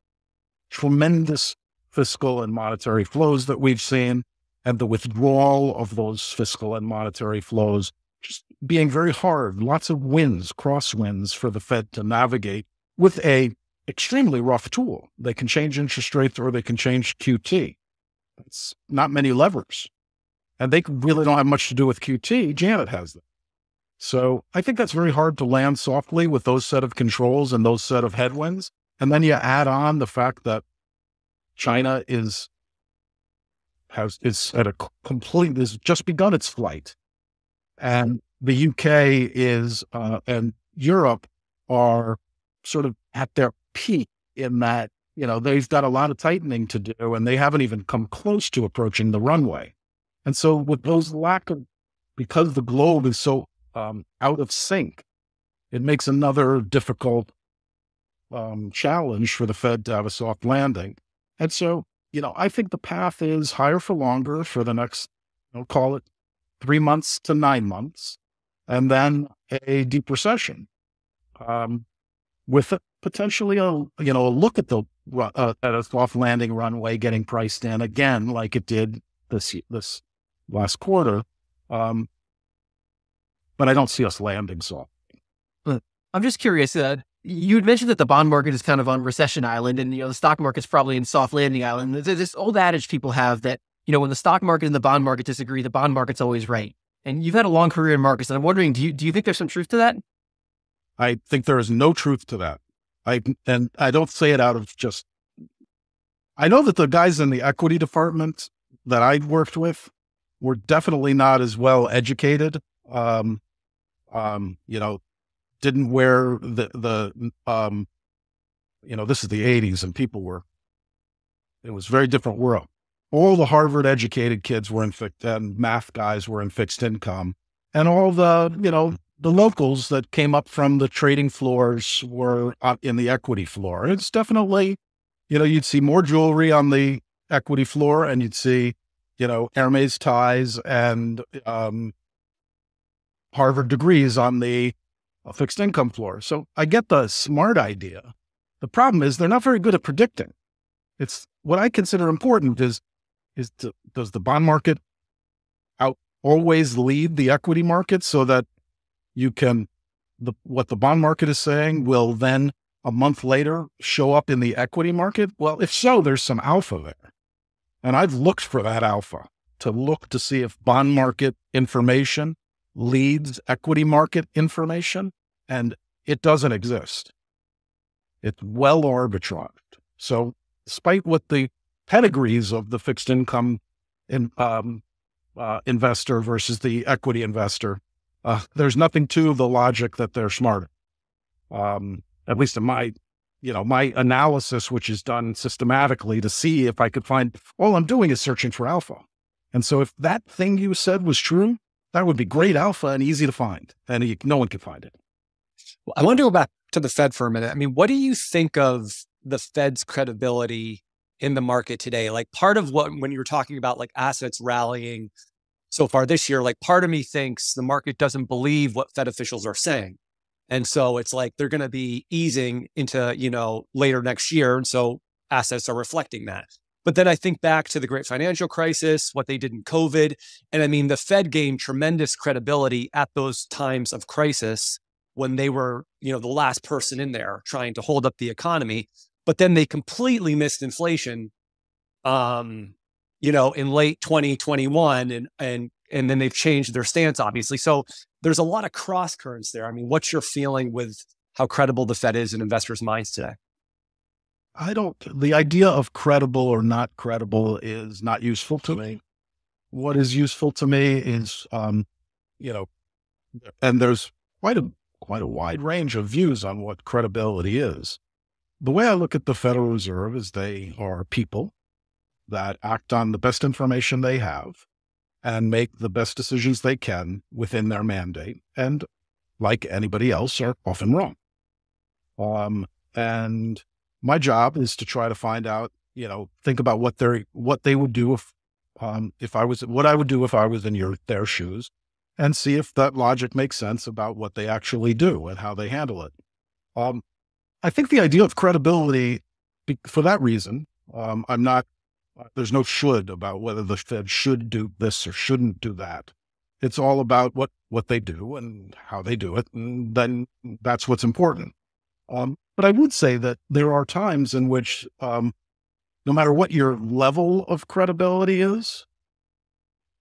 tremendous fiscal and monetary flows that we've seen, and the withdrawal of those fiscal and monetary flows just being very hard, lots of winds, crosswinds for the Fed to navigate with a extremely rough tool. They can change interest rates or they can change Q T. That's not many levers. And they really don't have much to do with Q T. Janet has them. So I think that's very hard to land softly with those set of controls and those set of headwinds. And then you add on the fact that China is has is at a complete has just begun its flight, and the U K is uh, and Europe are sort of at their peak in that you know they've got a lot of tightening to do, and they haven't even come close to approaching the runway. And so, with those lack of because the globe is so um, out of sync it makes another difficult um, challenge for the Fed to have a soft landing. And so, you know, I think the path is higher for longer for the next, you know, call it three months to nine months, and then a deep recession um, with a, potentially a, you know, a look at the uh, at a soft landing runway getting priced in again, like it did this this last quarter. Um, but I don't see us landing soft. I'm just curious. Uh, you had mentioned that the bond market is kind of on recession island, and you know the stock market's probably in soft landing island. There's this old adage people have that you know when the stock market and the bond market disagree, the bond market's always right. And you've had a long career in markets, and I'm wondering, do you do you think there's some truth to that? I think there is no truth to that. I and I don't say it out of just. I know that the guys in the equity department that I worked with were definitely not as well educated. Um, um, you know. Didn't wear the, the, um, you know, this is the eighties and people were, it was a very different world. All the Harvard educated kids were in fixed and math guys were in fixed income, and all the, you know, the locals that came up from the trading floors were up in the equity floor. It's definitely, you know, you'd see more jewelry on the equity floor, and you'd see, you know, Hermes ties and, um, Harvard degrees on the a fixed income floor. So I get the smart idea. The problem is they're not very good at predicting. It's what I consider important is, is to, does the bond market out always lead the equity market so that you can, the, what the bond market is saying will then a month later show up in the equity market? Well, if so, there's some alpha there. And I've looked for that alpha to look to see if bond market information leads equity market information, and it doesn't exist. It's well arbitraged. So despite what the pedigrees of the fixed income in, um, uh, investor versus the equity investor, uh, there's nothing to the logic that they're smarter. Um, at least in my, you know, my analysis, which is done systematically to see if I could find, all I'm doing is searching for alpha. And so if that thing you said was true, that would be great alpha and easy to find, and you, no one can find it. Well, I want to go back to the Fed for a minute. I mean, what do you think of the Fed's credibility in the market today? Like part of what, when you were talking about like assets rallying so far this year, like part of me thinks the market doesn't believe what Fed officials are saying. And so it's like, they're going to be easing into, you know, later next year. And so assets are reflecting that. But then I think back to the great financial crisis, what they did in COVID. And I mean, the Fed gained tremendous credibility at those times of crisis when they were, you know, the last person in there trying to hold up the economy. But then they completely missed inflation, um, you know, in late twenty twenty-one. And, and, and then they've changed their stance, obviously. So there's a lot of cross currents there. I mean, what's your feeling with how credible the Fed is in investors' minds today? I don't, the idea of credible or not credible is not useful to me. What is useful to me is, um, you know, and there's quite a, quite a wide range of views on what credibility is. The way I look at the Federal Reserve is they are people that act on the best information they have and make the best decisions they can within their mandate. And like anybody else, are often wrong. Um, and my job is to try to find out, you know, think about what they what they would do if, um, if I was, what I would do if I was in your, their shoes, and see if that logic makes sense about what they actually do and how they handle it. Um, I think the idea of credibility, for that reason, um, I'm not, there's no should about whether the Fed should do this or shouldn't do that. It's all about what, what they do and how they do it. And then that's what's important. Um, But I would say that there are times in which, um, no matter what your level of credibility is,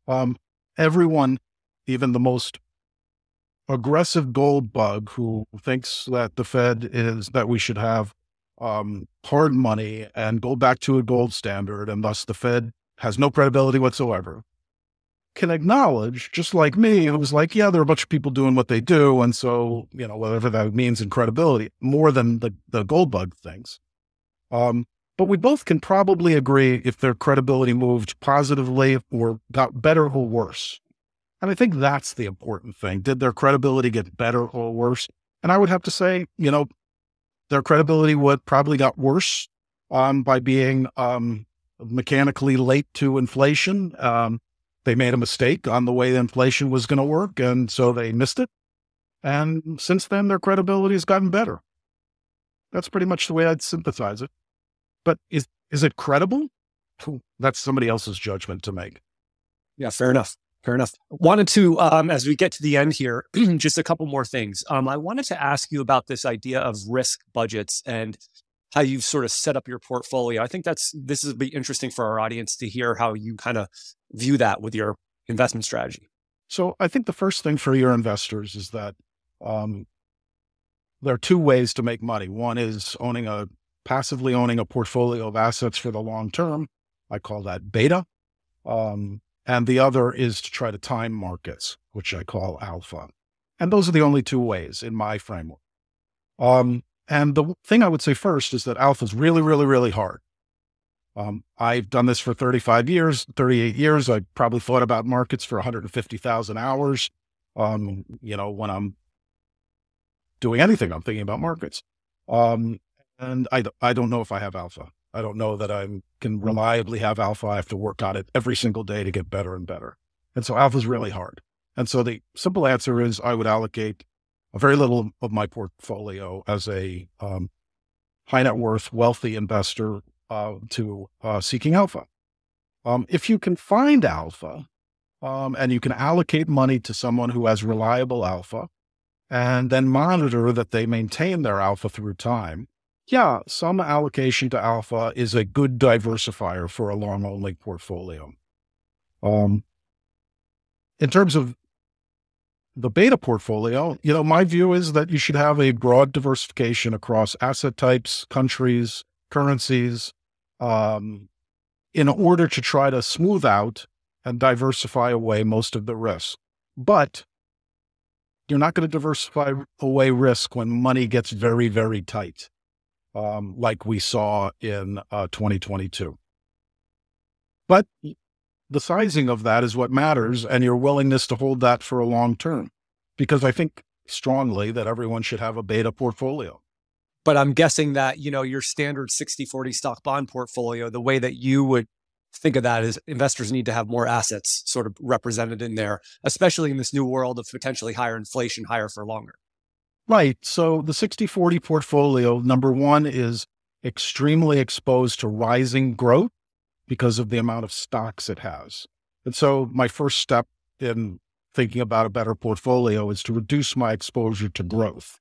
um, everyone, even the most aggressive gold bug who thinks that the Fed is, that we should have um, hard money and go back to a gold standard, and thus the Fed has no credibility whatsoever, can acknowledge, just like me, it was like, yeah, there are a bunch of people doing what they do. And so, you know, whatever that means in credibility, more than the, the gold bug things. Um, but we both can probably agree if their credibility moved positively or got better or worse. And I think that's the important thing. Did their credibility get better or worse? And I would have to say, you know, their credibility would probably got worse um, by being um, mechanically late to inflation. Um, they made a mistake on the way inflation was going to work, and so they missed it. And since then, their credibility has gotten better. That's pretty much the way I'd synthesize it. But is is it credible? That's somebody else's judgment to make. Yeah, fair enough. Fair enough. Wanted to, um, as we get to the end here, just a couple more things. Um, I wanted to ask you about this idea of risk budgets and how you've sort of set up your portfolio. I think that's, this would be interesting for our audience to hear how you kind of view that with your investment strategy. So I think the first thing for your investors is that um, there are two ways to make money. One is owning a, passively owning a portfolio of assets for the long term. I call that beta. Um, and the other is to try to time markets, which I call alpha. And those are the only two ways in my framework. Um, and the thing I would say first is that alpha is really, really, really hard. Um, I've done this for thirty-five years, thirty-eight years. I probably thought about markets for one hundred fifty thousand hours. Um, you know, when I'm doing anything, I'm thinking about markets. Um, and I, I don't know if I have alpha. I don't know that I can reliably have alpha. I have to work on it every single day to get better and better. And so alpha is really hard. And so the simple answer is I would allocate a very little of my portfolio as a um, high net worth wealthy investor uh, to uh, seeking alpha. Um, if you can find alpha um, and you can allocate money to someone who has reliable alpha and then monitor that they maintain their alpha through time, yeah, some allocation to alpha is a good diversifier for a long-only portfolio. Um, in terms of the beta portfolio, you know, my view is that you should have a broad diversification across asset types, countries, currencies, um, in order to try to smooth out and diversify away most of the risk. But you're not going to diversify away risk when money gets very, very tight. Um, like we saw in uh, twenty twenty-two. But the sizing of that is what matters, and your willingness to hold that for a long term, because I think strongly that everyone should have a beta portfolio. But I'm guessing that, you know, your standard sixty forty stock bond portfolio, the way that you would think of that is investors need to have more assets sort of represented in there, especially in this new world of potentially higher inflation, higher for longer. Right. So the sixty forty portfolio, number one, is extremely exposed to rising growth because of the amount of stocks it has. And so my first step in thinking about a better portfolio is to reduce my exposure to growth.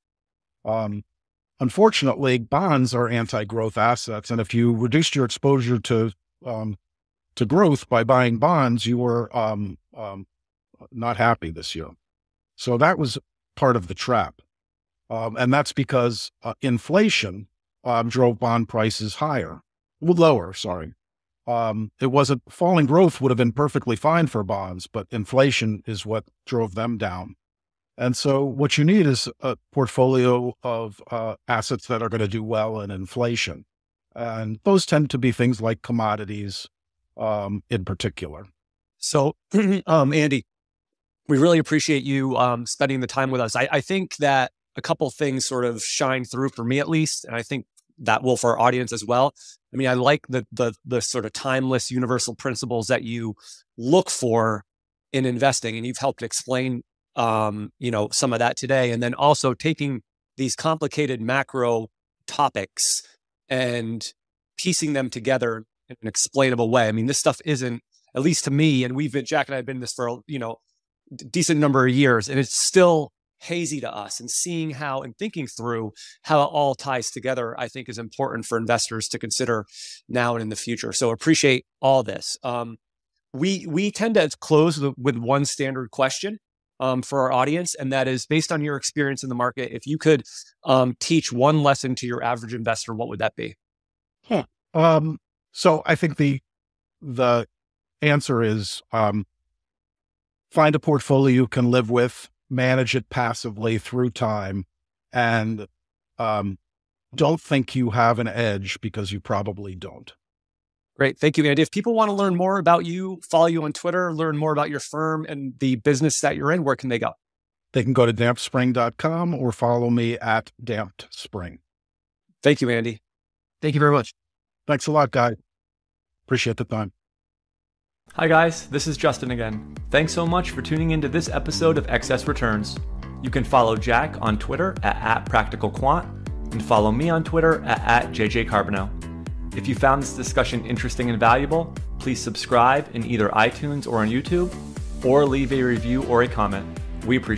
Um, unfortunately, bonds are anti-growth assets. And if you reduced your exposure to, um, to growth by buying bonds, you were um, um, not happy this year. So that was part of the trap. Um, and that's because uh, inflation um, drove bond prices higher, well, lower, sorry. Um, it wasn't, falling growth would have been perfectly fine for bonds, but inflation is what drove them down. And so what you need is a portfolio of uh, assets that are going to do well in inflation. And those tend to be things like commodities um, in particular. So, um, Andy, we really appreciate you um, spending the time with us. I, I think that a couple things sort of shine through for me, at least, and I think that will for our audience as well. I mean, I like the the, the sort of timeless universal principles that you look for in investing, and you've helped explain, um, you know, some of that today. And then also taking these complicated macro topics and piecing them together in an explainable way. I mean, this stuff isn't, at least to me, and we've been, Jack and I have been in this for, you know, a decent number of years, and it's still hazy to us, and seeing how and thinking through how it all ties together, I think is important for investors to consider now and in the future. So appreciate all this. Um, we we tend to close with, with one standard question um, for our audience, and that is, based on your experience in the market, if you could um, teach one lesson to your average investor, what would that be? Huh. Um, so I think the the answer is um, find a portfolio you can live with, manage it passively through time, and um, don't think you have an edge, because you probably don't. Great. Thank you, Andy. If people want to learn more about you, follow you on Twitter, learn more about your firm and the business that you're in, where can they go? They can go to damped spring dot com or follow me at Damped Spring. Thank you, Andy. Thank you very much. Thanks a lot, guy. Appreciate the time. Hi, guys. This is Justin again. Thanks so much for tuning into this episode of Excess Returns. You can follow Jack on Twitter at, at PracticalQuant and follow me on Twitter at, at J J Carbono. If you found this discussion interesting and valuable, please subscribe in either iTunes or on YouTube, or leave a review or a comment. We appreciate it.